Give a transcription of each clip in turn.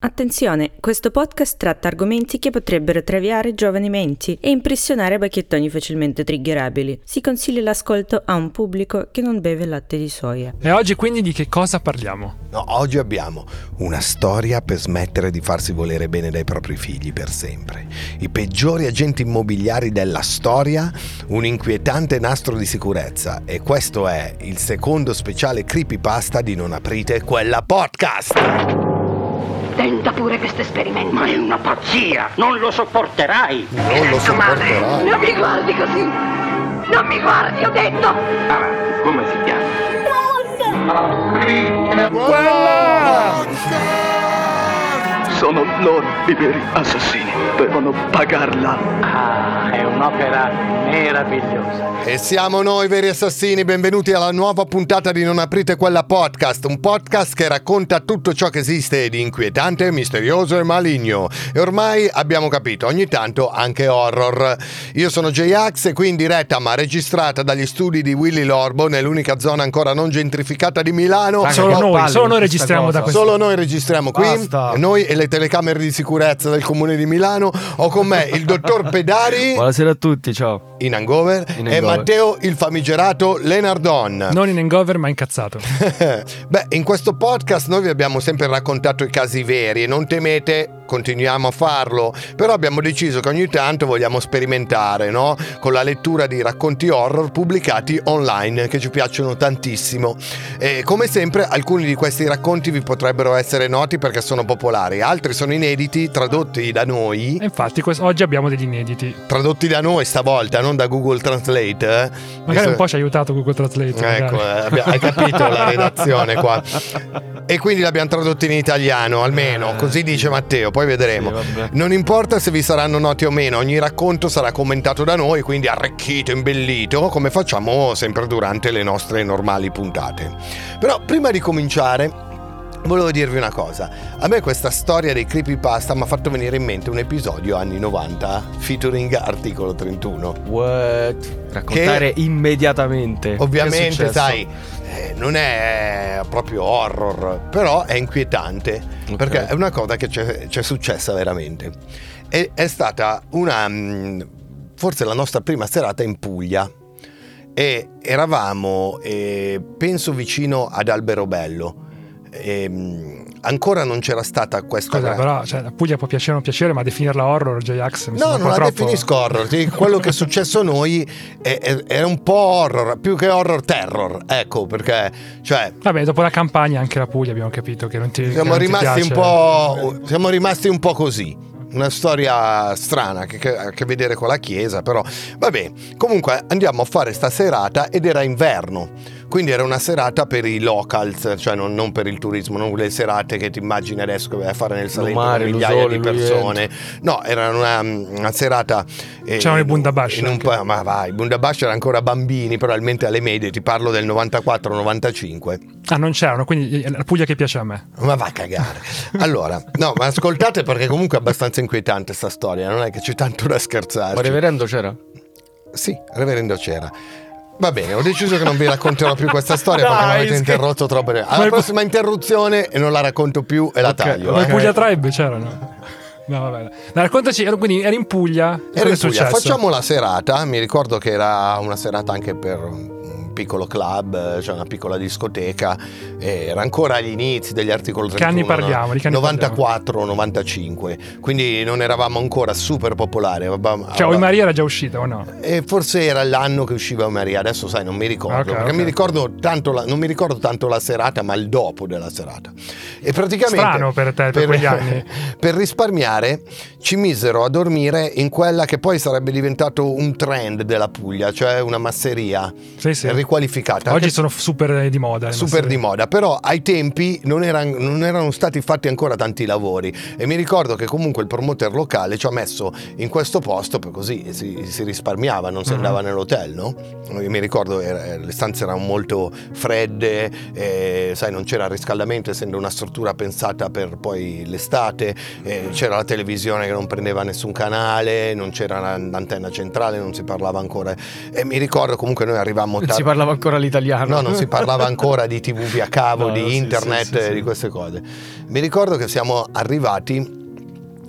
Attenzione, questo podcast tratta argomenti che potrebbero traviare giovani menti e impressionare bacchettoni facilmente triggerabili. Si consiglia l'ascolto a un pubblico che non beve latte di soia. E oggi quindi di che cosa parliamo? No, oggi abbiamo una storia per smettere di farsi volere bene dai propri figli per sempre. I peggiori agenti immobiliari della storia, un inquietante nastro di sicurezza. E questo è il secondo speciale Creepypasta di Non Aprite Quella Podcast! Tenta pure questo esperimento. Ma è una pazzia! Non lo sopporterai! Non lo sopporterai! Madre, non mi guardi così! Non mi guardi, ho detto! Ah, come si chiama? Quella! Sono loro i veri assassini. Devono pagarla. Ah, è un'opera meravigliosa. E siamo noi veri assassini, benvenuti alla nuova puntata di Non Aprite Quella Podcast, un podcast che racconta tutto ciò che esiste di inquietante, misterioso e maligno. E ormai abbiamo capito, ogni tanto anche horror. Io sono J-Ax e qui in diretta, ma registrata dagli studi di Willy Lormo, nell'unica zona ancora non gentrificata di Milano. Solo noi registriamo da questo. Solo noi registriamo qui. Basta. Noi e le telecamere di sicurezza del comune di Milano. Ho con me il dottor Pedari. Buonasera a tutti, ciao. In hangover. E Matteo il famigerato Lenardon. Non in hangover ma incazzato. Beh, in questo podcast noi vi abbiamo sempre raccontato i casi veri e non temete, continuiamo a farlo, però abbiamo deciso che ogni tanto vogliamo sperimentare, no? Con la lettura di racconti horror pubblicati online che ci piacciono tantissimo. E come sempre alcuni di questi racconti vi potrebbero essere noti perché sono popolari, altri sono inediti, tradotti da noi. E infatti oggi abbiamo degli inediti. Tradotti da noi stavolta, non da Google Translate. Magari un po' ci ha aiutato Google Translate. Ecco, hai capito la redazione qua. E quindi l'abbiamo tradotti in italiano, almeno, così dice Matteo. Poi vedremo. Sì, non importa se vi saranno noti o meno, ogni racconto sarà commentato da noi, quindi arricchito, imbellito, come facciamo sempre durante le nostre normali puntate. Però prima di cominciare volevo dirvi una cosa. A me questa storia dei creepypasta mi ha fatto venire in mente un episodio anni 90 featuring Articolo 31. What? Raccontare che, immediatamente. Ovviamente, sai, non è proprio horror, però è inquietante, okay. Perché è una cosa che c'è successa veramente. È stata forse la nostra prima serata in Puglia. E eravamo, penso, vicino ad Alberobello. Ancora non c'era stata questa. Però cioè, la Puglia può piacere o non piacere, ma definirla horror, J-Ax, mi sembra un po' troppo. No, non la definisco horror. Quello che è successo a noi era un po' horror, più che horror terror. Ecco perché, cioè, vabbè, dopo la campagna anche la Puglia abbiamo capito che non ti, siamo che non rimasti ti piace. Siamo rimasti un po' così. Una storia strana che ha a che vedere con la chiesa, però vabbè. Comunque andiamo a fare sta serata ed era inverno, quindi era una serata per i locals, cioè non per il turismo, non le serate che ti immagini adesso che vai a fare nel Salento con migliaia di persone. No, era una serata. C'erano i Bundabasci. Ma vai, i Bundabasci erano ancora bambini, probabilmente alle medie, ti parlo del 94-95. Ah, non c'erano, quindi la Puglia che piace a me. Ma va a cagare. Allora, no, ma ascoltate perché comunque è abbastanza inquietante sta storia, non è che c'è tanto da scherzarci. Ma Reverendo c'era? Sì, Reverendo c'era. Va bene, ho deciso che non vi racconterò più questa storia perché mi avete interrotto troppo. Alla prossima interruzione e non la racconto più e la taglio. Ma in Puglia Tribe c'erano? No, va bene. Raccontaci, quindi eri in Puglia. Ero in Puglia, facciamo la serata. Mi ricordo che era una serata anche per un piccolo club, cioè una piccola discoteca. Era ancora agli inizi degli Articoli 31. Che anni parliamo? Di che anni 94, 95. Quindi non eravamo ancora super popolari. Cioè Oi Maria era già uscita o no? E forse era l'anno che usciva Oi Maria. Adesso sai, non mi ricordo. Okay, perché okay. Non mi ricordo tanto la serata, ma il dopo della serata. E praticamente strano per te, per quegli anni. Per risparmiare ci misero a dormire in quella che poi sarebbe diventato un trend della Puglia, cioè una masseria, sì. Riqualificata. Oggi sono super di moda. Super di moda. Però ai tempi non erano stati fatti ancora tanti lavori e mi ricordo che comunque il promoter locale ci ha messo in questo posto per così si risparmiava, non si andava nell'hotel, no? Io mi ricordo le stanze erano molto fredde, sai, non c'era riscaldamento essendo una struttura pensata per poi l'estate, c'era la televisione che non prendeva nessun canale, non c'era l'antenna centrale, non si parlava ancora e mi ricordo comunque noi arrivavamo tardi. parlava ancora l'italiano. No, non si parlava ancora di TV a cavo, no, di internet, sì. Di queste cose. Mi ricordo che siamo arrivati,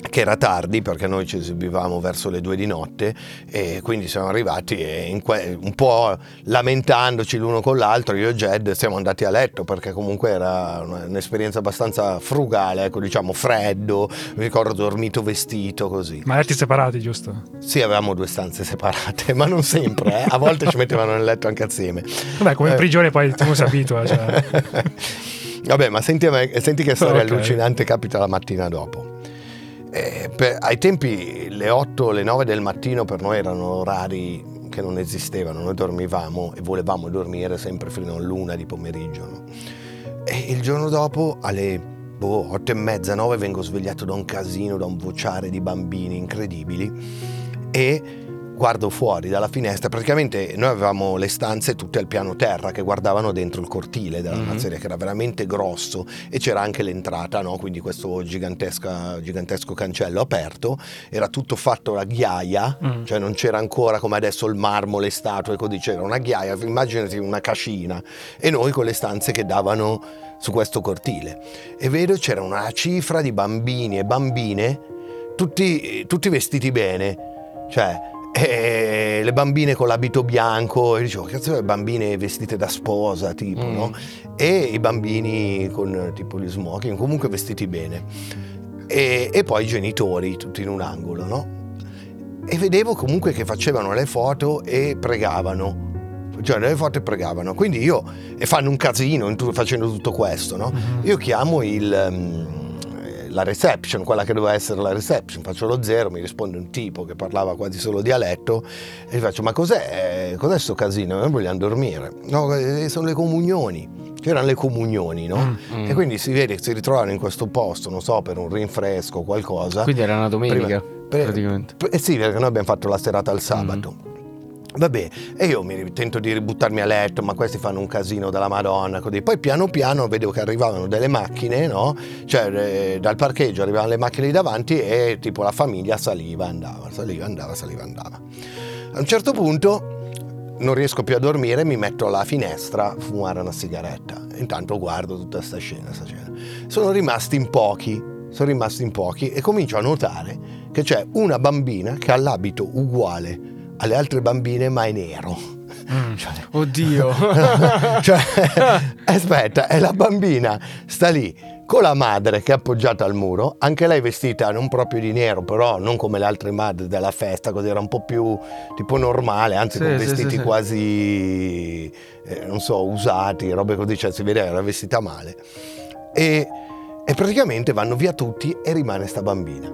che era tardi perché noi ci esibivamo verso le 2 di notte, e quindi siamo arrivati e un po' lamentandoci l'uno con l'altro, io e Jed siamo andati a letto perché comunque era un'esperienza abbastanza frugale, ecco, diciamo freddo, mi ricordo dormito vestito così. Ma letti separati, giusto? Sì, avevamo 2 stanze separate, ma non sempre, eh? A volte ci mettevano nel letto anche assieme. Vabbè, come in prigione poi tu si abitua, cioè. Vabbè, ma senti che storia allucinante capita la mattina dopo. Ai tempi le 8, le 9 del mattino per noi erano orari che non esistevano, noi dormivamo e volevamo dormire sempre fino all'1 di pomeriggio, no? E il giorno dopo alle 8:30, 9 vengo svegliato da un casino, da un vociare di bambini incredibili, e guardo fuori dalla finestra. Praticamente noi avevamo le stanze tutte al piano terra che guardavano dentro il cortile della mazzeria, che era veramente grosso, e c'era anche l'entrata, no? Quindi questo gigantesco cancello aperto, era tutto fatto a ghiaia, cioè non c'era ancora come adesso il marmo, le statue, così, c'era una ghiaia, immaginati una cascina, e noi con le stanze che davano su questo cortile, e vedo c'era una cifra di bambini e bambine tutti vestiti bene, cioè, e le bambine con l'abito bianco, e dicevo, cazzo, le bambine vestite da sposa tipo, no? E i bambini con tipo gli smoking, comunque vestiti bene, e poi i genitori tutti in un angolo, no? E vedevo comunque che facevano le foto e pregavano, cioè le foto e pregavano, quindi io, e fanno un casino facendo tutto questo, no? Io chiamo la reception, quella che doveva essere la reception, faccio lo 0, mi risponde un tipo che parlava quasi solo dialetto, e gli faccio: ma cos'è sto casino? Noi vogliamo dormire. No, sono le comunioni, c'erano le comunioni, no? E quindi si vede che si ritrovano in questo posto, non so, per un rinfresco o qualcosa. Quindi era una domenica praticamente. Sì, perché noi abbiamo fatto la serata al sabato. Vabbè, e io mi tento di ributtarmi a letto, ma questi fanno un casino della Madonna, così. Poi piano piano vedevo che arrivavano delle macchine, no? Cioè dal parcheggio arrivavano le macchine lì davanti, e tipo la famiglia saliva, andava. A un certo punto non riesco più a dormire, mi metto alla finestra a fumare una sigaretta, intanto guardo tutta sta scena. Sono rimasti in pochi e comincio a notare che c'è una bambina che ha l'abito uguale alle altre bambine, ma è nero. Cioè, oddio. Cioè, aspetta, è la bambina, sta lì con la madre che è appoggiata al muro, anche lei vestita non proprio di nero, però non come le altre madri della festa, così, era un po' più tipo normale, anzi sì, con vestiti sì. Quasi non so, usati, robe così, cioè si vede era vestita male, e praticamente vanno via tutti e rimane sta bambina.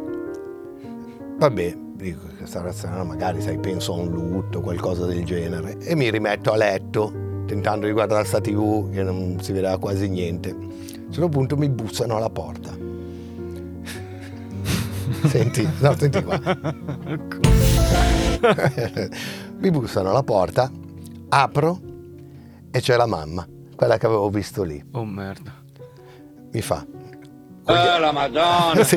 Vabbè, dico, questa razza, magari sai, penso a un lutto, qualcosa del genere, e mi rimetto a letto tentando di guardare sta TV che non si vedeva quasi niente. A un certo punto mi bussano alla porta. senti qua. Mi bussano alla porta, apro e c'è la mamma, quella che avevo visto lì. Oh merda. Mi fa: la Madonna. Sì,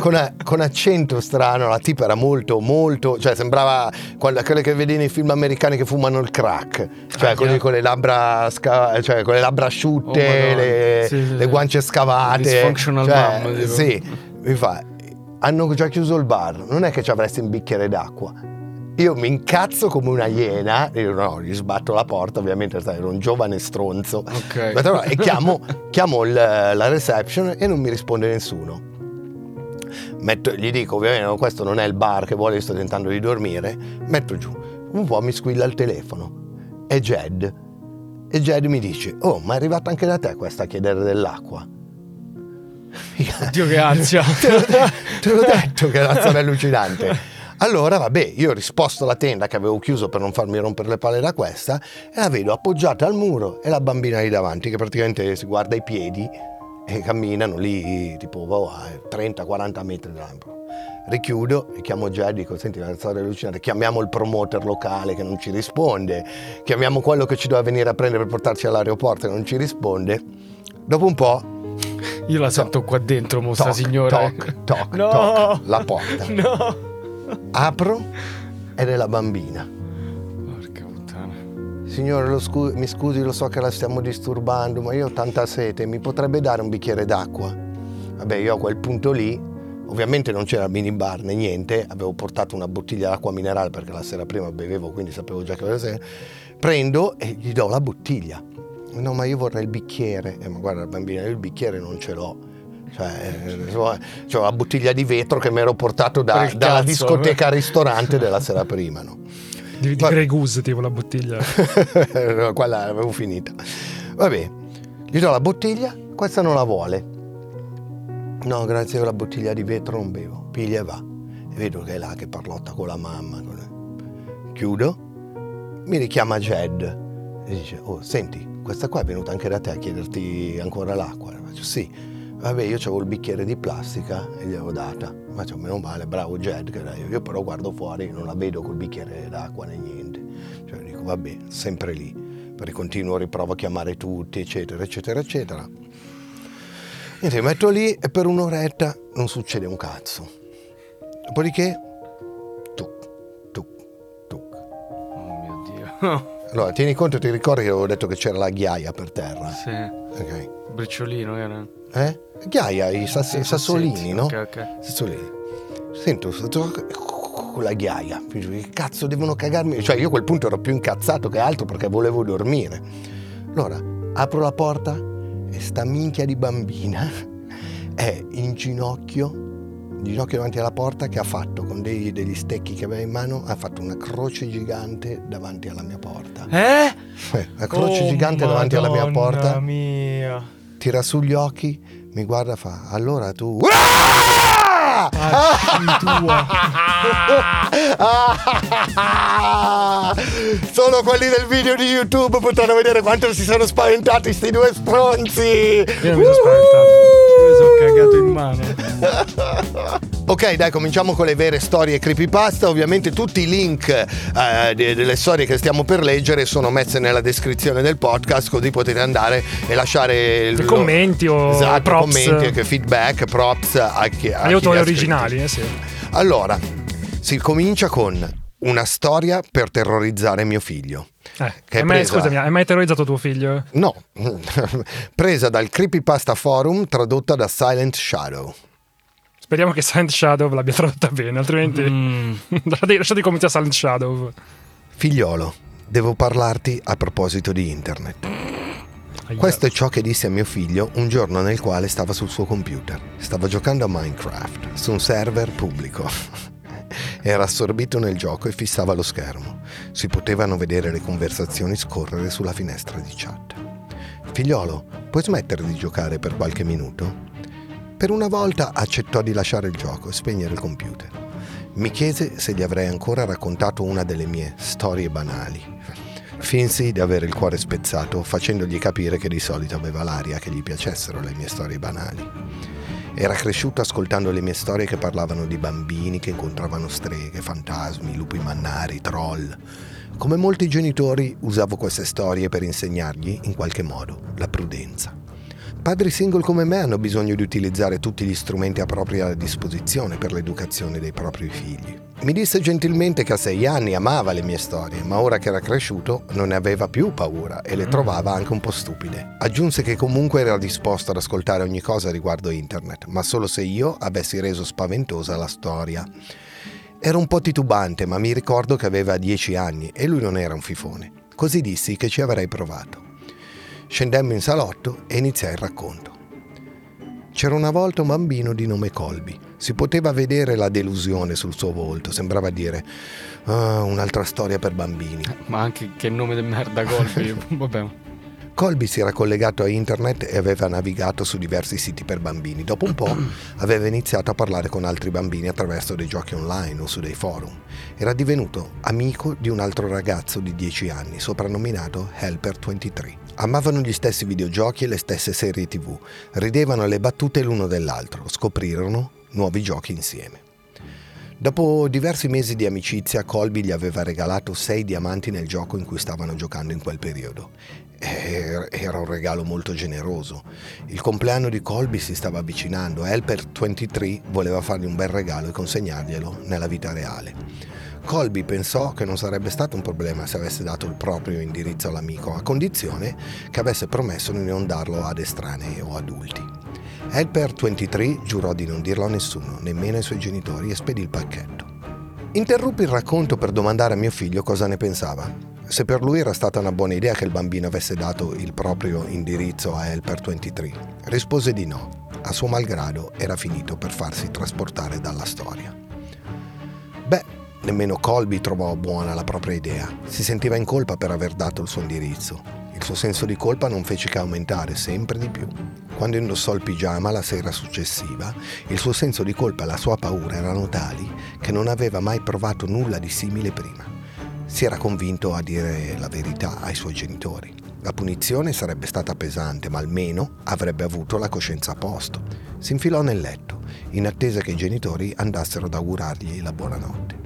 con accento strano, la tipa era molto molto, cioè sembrava quelle che vedi nei film americani che fumano il crack, cioè con le labbra asciutte, oh, le guance scavate, dysfunctional, cioè, mom, tipo. Sì, mi fa: hanno già chiuso il bar, non è che ci avresti un bicchiere d'acqua? Io mi incazzo come una iena, io no, gli sbatto la porta, ovviamente ero un giovane stronzo, okay. No, e chiamo la reception e non mi risponde nessuno. Gli dico, ovviamente, no, questo non è il bar che vuole, io sto tentando di dormire, metto giù, un po' mi squilla il telefono, è Jed, e Jed mi dice: oh, ma è arrivata anche da te questa a chiedere dell'acqua? Oddio che ansia! Te l'ho detto che è una storia allucinante. Allora vabbè, io ho risposto alla tenda che avevo chiuso per non farmi rompere le palle da questa, e la vedo appoggiata al muro e la bambina lì davanti che praticamente si guarda i piedi e camminano lì tipo 30-40 metri dall'angolo. Richiudo e chiamo Jed, dico: senti, una storia allucinante, chiamiamo il promoter locale che non ci risponde, chiamiamo quello che ci doveva venire a prendere per portarci all'aeroporto che non ci risponde. Dopo un po'... Io la sento qua dentro, mostra signora. Toc, no! Toc, la porta. No! Apro ed è la bambina. Porca puttana. Signore, mi scusi, lo so che la stiamo disturbando, ma io ho tanta sete, mi potrebbe dare un bicchiere d'acqua? Vabbè, io a quel punto lì, ovviamente non c'era minibar né niente, avevo portato una bottiglia d'acqua minerale perché la sera prima bevevo, quindi sapevo già che era sera. Prendo e gli do la bottiglia. No, ma io vorrei il bicchiere. Ma guarda, bambina, io il bicchiere non ce l'ho. Cioè una bottiglia di vetro che mi ero portato dalla discoteca ristorante della sera prima, no? Di Gregus, tipo la bottiglia. Quella l'avevo finita. Vabbè, gli do la bottiglia, questa non la vuole. No, grazie, alla bottiglia di vetro non bevo. Piglia e va. E vedo che è là che parlotta con la mamma. Chiudo, mi richiama Jed e dice: oh, senti, questa qua è venuta anche da te a chiederti ancora l'acqua. Faccio sì. Vabbè, io avevo il bicchiere di plastica e gliel'ho data. Ma cioè, meno male, bravo Jed, che io però guardo fuori, non la vedo col bicchiere d'acqua né niente. Cioè dico, vabbè, sempre lì. Perché continuo, riprovo a chiamare tutti, eccetera, eccetera, eccetera. Niente, mi metto lì e per un'oretta non succede un cazzo. Dopodiché, tuc, tuc, tuc. Oh mio Dio. Allora, tieni conto, ti ricordi che avevo detto che c'era la ghiaia per terra? Sì. Ok. Briciolino era? Eh? Ghiaia, i sassolini, no? Ok. Sassolini. Sento la ghiaia. Che cazzo devono cagarmi? Cioè, io a quel punto ero più incazzato che altro perché volevo dormire. Allora, apro la porta. E sta minchia di bambina è in ginocchio davanti alla porta, che ha fatto con degli stecchi che aveva in mano, ha fatto una croce gigante davanti alla mia porta. La croce gigante davanti alla mia porta. Mia. Tira su gli occhi, mi guarda e fa: allora tu. Solo quelli del video di YouTube potranno vedere quanto si sono spaventati sti due stronzi. Io non mi sono spaventato, mi sono cagato in mano. Ok, dai, cominciamo con le vere storie creepypasta. Ovviamente tutti i link delle storie che stiamo per leggere sono messe nella descrizione del podcast, così potete andare e lasciare commenti o props. Commenti, feedback, props agli autori originali. Sì. Allora, si comincia con una storia per terrorizzare mio figlio. Scusami, hai mai terrorizzato tuo figlio? No, presa dal Creepypasta Forum, tradotta da Silent Shadow. Speriamo che Silent Shadow l'abbia tradotta bene, altrimenti lasciate i commenti a Silent Shadow. Figliolo, devo parlarti a proposito di internet. Questo è ciò che disse a mio figlio un giorno nel quale stava sul suo computer. Stava giocando a Minecraft su un server pubblico. Era assorbito nel gioco e fissava lo schermo. Si potevano vedere le conversazioni scorrere sulla finestra di chat. Figliolo, puoi smettere di giocare per qualche minuto? Per una volta accettò di lasciare il gioco e spegnere il computer. Mi chiese se gli avrei ancora raccontato una delle mie storie banali. Finsi di avere il cuore spezzato, facendogli capire che di solito aveva l'aria che gli piacessero le mie storie banali. Era cresciuto ascoltando le mie storie che parlavano di bambini che incontravano streghe, fantasmi, lupi mannari, troll. Come molti genitori, usavo queste storie per insegnargli, in qualche modo, la prudenza. Padri single come me hanno bisogno di utilizzare tutti gli strumenti a propria disposizione per l'educazione dei propri figli. Mi disse gentilmente che a 6 anni amava le mie storie, ma ora che era cresciuto non ne aveva più paura e le trovava anche un po' stupide. Aggiunse che comunque era disposto ad ascoltare ogni cosa riguardo internet, ma solo se io avessi reso spaventosa la storia. Ero un po' titubante, ma mi ricordo che aveva 10 anni e lui non era un fifone. Così dissi che ci avrei provato. Scendemmo in salotto e iniziai il racconto. C'era una volta un bambino di nome Colby. Si poteva vedere la delusione sul suo volto. Sembrava dire: oh, un'altra storia per bambini. Ma anche che nome di merda, Colby. Vabbè. Colby si era collegato a internet e aveva navigato su diversi siti per bambini. Dopo un po' aveva iniziato a parlare con altri bambini attraverso dei giochi online o su dei forum. Era divenuto amico di un altro ragazzo di 10 anni, soprannominato Helper23. Amavano gli stessi videogiochi e le stesse serie TV, ridevano le battute l'uno dell'altro, scoprirono nuovi giochi insieme. Dopo diversi mesi di amicizia, Colby gli aveva regalato 6 diamanti nel gioco in cui stavano giocando in quel periodo. Era un regalo molto generoso. Il compleanno di Colby si stava avvicinando e Helper23 voleva fargli un bel regalo e consegnarglielo nella vita reale. Colby pensò che non sarebbe stato un problema se avesse dato il proprio indirizzo all'amico, a condizione che avesse promesso di non darlo ad estranei o adulti. Helper23 giurò di non dirlo a nessuno, nemmeno ai suoi genitori, e spedì il pacchetto. Interruppi il racconto per domandare a mio figlio cosa ne pensava. Se per lui era stata una buona idea che il bambino avesse dato il proprio indirizzo a Helper23, rispose di no. A suo malgrado era finito per farsi trasportare dalla storia. Beh, nemmeno Colby trovò buona la propria idea. Si sentiva in colpa per aver dato il suo indirizzo. Il suo senso di colpa non fece che aumentare sempre di più. Quando indossò il pigiama la sera successiva, il suo senso di colpa e la sua paura erano tali che non aveva mai provato nulla di simile prima. Si era convinto a dire la verità ai suoi genitori. La punizione sarebbe stata pesante, ma almeno avrebbe avuto la coscienza a posto. Si infilò nel letto, in attesa che i genitori andassero ad augurargli la buonanotte.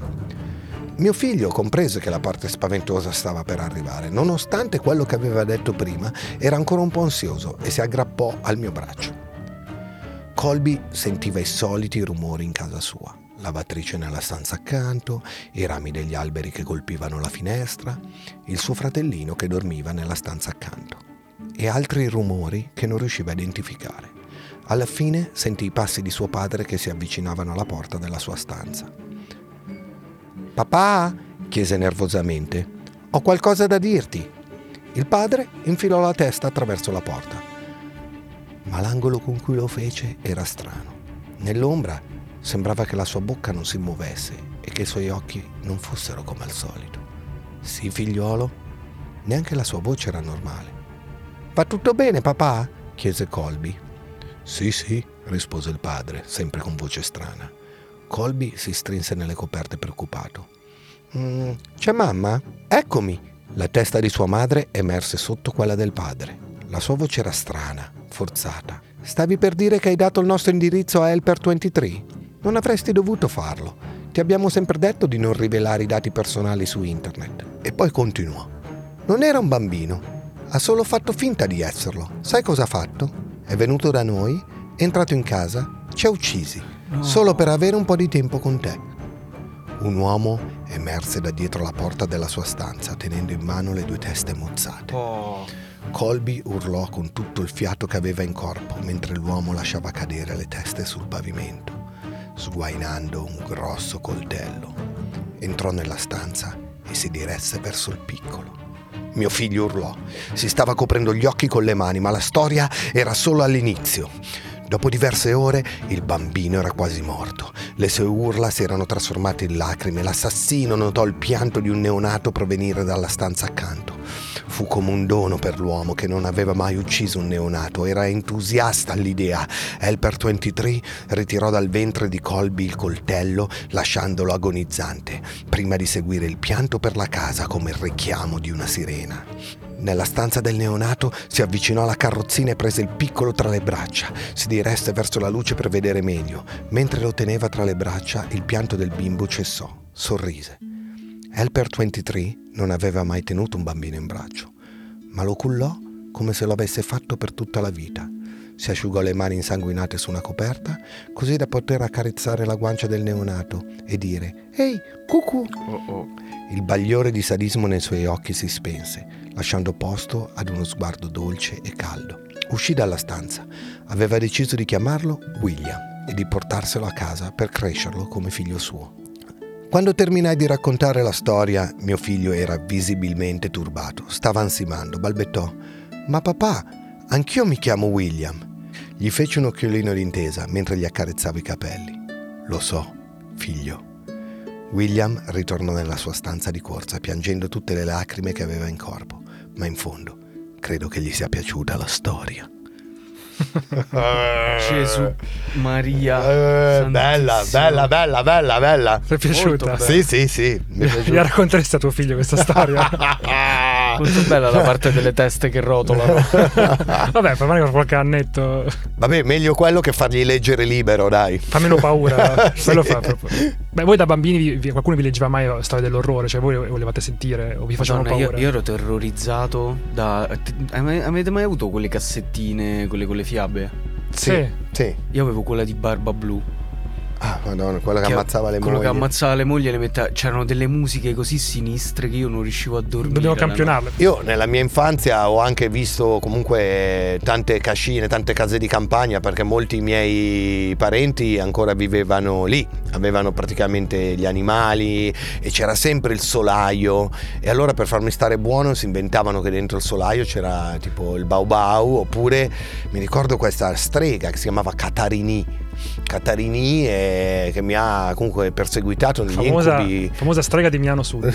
Mio figlio comprese che la parte spaventosa stava per arrivare. Nonostante quello che aveva detto prima, era ancora un po' ansioso e si aggrappò al mio braccio. Colby sentiva i soliti rumori in casa sua. Lavatrice nella stanza accanto, i rami degli alberi che colpivano la finestra, il suo fratellino che dormiva nella stanza accanto e altri rumori che non riusciva a identificare. Alla fine sentì i passi di suo padre che si avvicinavano alla porta della sua stanza. «Papà!» chiese nervosamente. «Ho qualcosa da dirti!» Il padre infilò la testa attraverso la porta, ma l'angolo con cui lo fece era strano. Nell'ombra sembrava che la sua bocca non si muovesse e che i suoi occhi non fossero come al solito. «Sì, figliolo?» Neanche la sua voce era normale. «Va tutto bene, papà?» chiese Colby. «Sì, sì», rispose il padre, sempre con voce strana. Colby si strinse nelle coperte preoccupato. «C'è mamma? Eccomi!» La testa di sua madre emerse sotto quella del padre. La sua voce era strana, forzata. «Stavi per dire che hai dato il nostro indirizzo a Helper23?» Non avresti dovuto farlo. Ti abbiamo sempre detto di non rivelare i dati personali su internet. E poi continuò. Non era un bambino. Ha solo fatto finta di esserlo. Sai cosa ha fatto? È venuto da noi, è entrato in casa, ci ha uccisi. No. Solo per avere un po' di tempo con te. Un uomo emerse da dietro la porta della sua stanza, tenendo in mano le due teste mozzate. Oh. Colby urlò con tutto il fiato che aveva in corpo, mentre l'uomo lasciava cadere le teste sul pavimento, sguainando un grosso coltello. Entrò nella stanza e si diresse verso il piccolo. Mio figlio urlò. Si stava coprendo gli occhi con le mani, ma la storia era solo all'inizio. Dopo diverse ore il bambino era quasi morto. Le sue urla si erano trasformate in lacrime. L'assassino notò il pianto di un neonato provenire dalla stanza accanto. Fu come un dono per l'uomo che non aveva mai ucciso un neonato. Era entusiasta all'idea. Helper23 ritirò dal ventre di Colby il coltello, lasciandolo agonizzante, prima di seguire il pianto per la casa come il richiamo di una sirena. Nella stanza del neonato si avvicinò alla carrozzina e prese il piccolo tra le braccia. Si diresse verso la luce per vedere meglio. Mentre lo teneva tra le braccia, il pianto del bimbo cessò. Sorrise. Helper23 non aveva mai tenuto un bambino in braccio, ma lo cullò come se lo avesse fatto per tutta la vita. Si asciugò le mani insanguinate su una coperta, così da poter accarezzare la guancia del neonato e dire «Ehi, cucù!». Il bagliore di sadismo nei suoi occhi si spense, lasciando posto ad uno sguardo dolce e caldo. Uscì dalla stanza. Aveva deciso di chiamarlo William e di portarselo a casa per crescerlo come figlio suo. Quando terminai di raccontare la storia, mio figlio era visibilmente turbato. Stava ansimando, balbettò. «Ma papà, anch'io mi chiamo William!» Gli fece un occhiolino d'intesa mentre gli accarezzavo i capelli. «Lo so, figlio». William ritornò nella sua stanza di corsa, piangendo tutte le lacrime che aveva in corpo. Ma in fondo credo che gli sia piaciuta la storia. Gesù Maria, bella. Ti è piaciuta? Sì. Mi racconteresti a tuo figlio questa storia? Molto bella la parte delle teste che rotolano. Vabbè, per me con qualche annetto. Vabbè, meglio quello che fargli leggere libero, dai. Fa meno paura. Sì. Quello fa proprio. Beh, voi da bambini qualcuno vi leggeva mai la storia dell'orrore? Cioè voi volevate sentire o vi facevano paura? Io ero terrorizzato da... Avete mai avuto quelle cassettine, quelle con le fiabe? Sì. Io avevo quella di Barba Blu. Ah. Madonna, quello che ammazzava le mogli. Le metteva... C'erano delle musiche così sinistre che io non riuscivo a dormire. Dovevo campionarle. Io nella mia infanzia ho anche visto comunque tante cascine, tante case di campagna, perché molti miei parenti ancora vivevano lì, avevano praticamente gli animali e c'era sempre il solaio. E allora per farmi stare buono si inventavano che dentro il solaio c'era tipo il baobau, oppure mi ricordo questa strega che si chiamava Catarini che mi ha comunque perseguitato negli incubi. Famosa strega di Milano Sud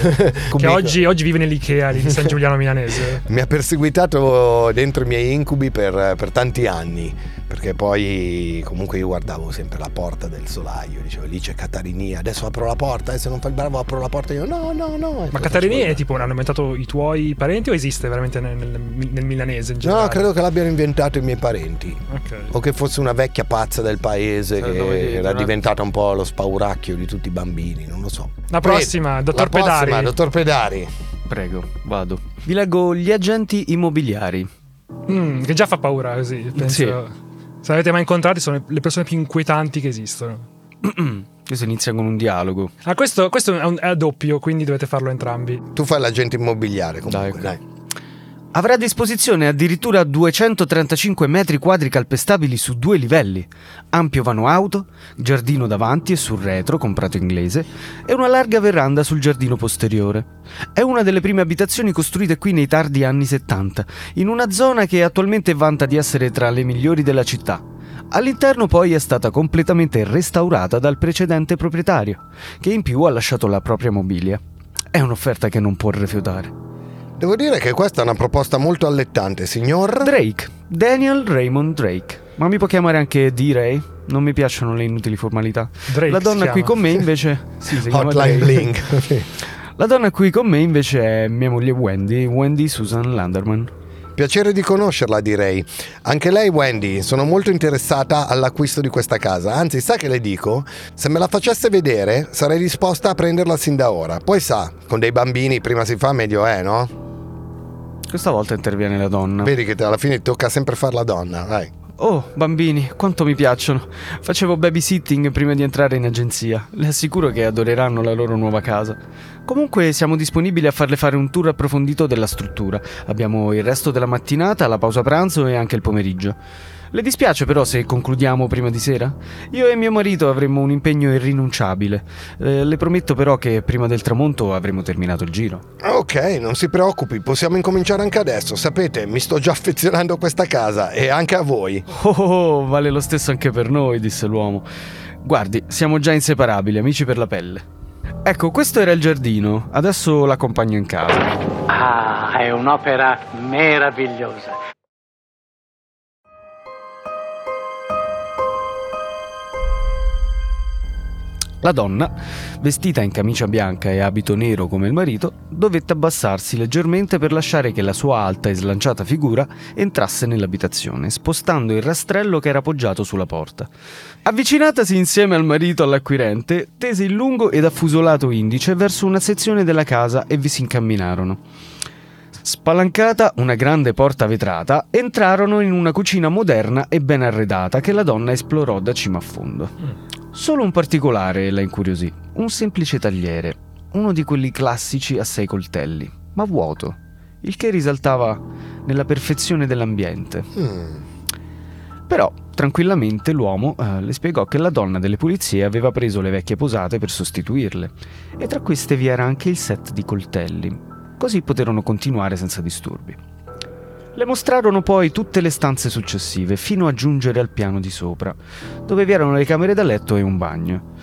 che oggi vive nell'Ikea di San Giuliano Milanese. Mi ha perseguitato dentro i miei incubi per tanti anni, perché poi comunque io guardavo sempre la porta del solaio, dicevo lì c'è Catarini, adesso apro la porta, adesso non fa il bravo apro la porta, io no. Ma Catarini è tipo, hanno inventato i tuoi parenti o esiste veramente nel milanese in generale? No, credo che l'abbiano inventato i miei parenti, okay. O che fosse una vecchia pazza del paese che era diventata un po' lo spauracchio di tutti i bambini, non lo so. La prossima, dottor Pedari. Prego, vado. Vi leggo gli agenti immobiliari. Che già fa paura così, penso. Sì. Se avete mai incontrati sono le persone più inquietanti che esistono. Questo inizia con un dialogo. Ah, questo è a doppio, quindi dovete farlo entrambi. Tu fai l'agente immobiliare comunque, dai. Avrà a disposizione addirittura 235 metri quadri calpestabili su 2 livelli, ampio vano auto, giardino davanti e sul retro, comprato inglese, e una larga veranda sul giardino posteriore. È una delle prime abitazioni costruite qui nei tardi anni 70, in una zona che attualmente vanta di essere tra le migliori della città. All'interno poi è stata completamente restaurata dal precedente proprietario, che in più ha lasciato la propria mobilia. È un'offerta che non può rifiutare. Devo dire che questa è una proposta molto allettante, signor... Daniel Raymond Drake. Ma mi può chiamare anche D-Ray? Non mi piacciono le inutili formalità. Drake. La donna qui con me invece... sì, si chiama Hotline Bling. La donna qui con me invece è mia moglie Wendy Susan Landerman. Piacere di conoscerla, direi. Anche lei, Wendy, sono molto interessata all'acquisto di questa casa. Anzi, sa che le dico? Se me la facesse vedere, sarei disposta a prenderla sin da ora. Poi sa, con dei bambini prima si fa meglio è, no? Questa volta interviene la donna. Vedi che alla fine tocca sempre far la donna, vai. Oh, bambini, quanto mi piacciono. Facevo babysitting prima di entrare in agenzia. Le assicuro che adoreranno la loro nuova casa. Comunque siamo disponibili a farle fare un tour approfondito della struttura. Abbiamo il resto della mattinata, la pausa pranzo e anche il pomeriggio. Le dispiace però se concludiamo prima di sera? Io e mio marito avremo un impegno irrinunciabile. Le prometto però che prima del tramonto avremo terminato il giro. Ok, non si preoccupi, possiamo incominciare anche adesso. Sapete, mi sto già affezionando a questa casa e anche a voi. Oh, vale lo stesso anche per noi, disse l'uomo. Guardi, siamo già inseparabili, amici per la pelle. Ecco, questo era il giardino, adesso l'accompagno in casa. Ah, è un'opera meravigliosa. La donna, vestita in camicia bianca e abito nero come il marito, dovette abbassarsi leggermente per lasciare che la sua alta e slanciata figura entrasse nell'abitazione, spostando il rastrello che era appoggiato sulla porta. Avvicinatasi insieme al marito all'acquirente, tese il lungo ed affusolato indice verso una sezione della casa e vi si incamminarono. Spalancata una grande porta vetrata, entrarono in una cucina moderna e ben arredata che la donna esplorò da cima a fondo. Solo un particolare la incuriosì, un semplice tagliere, uno di quelli classici a 6 coltelli, ma vuoto, il che risaltava nella perfezione dell'ambiente. Però, tranquillamente, l'uomo le spiegò che la donna delle pulizie aveva preso le vecchie posate per sostituirle, e tra queste vi era anche il set di coltelli, così poterono continuare senza disturbi. Le mostrarono poi tutte le stanze successive, fino a giungere al piano di sopra, dove vi erano le camere da letto e un bagno.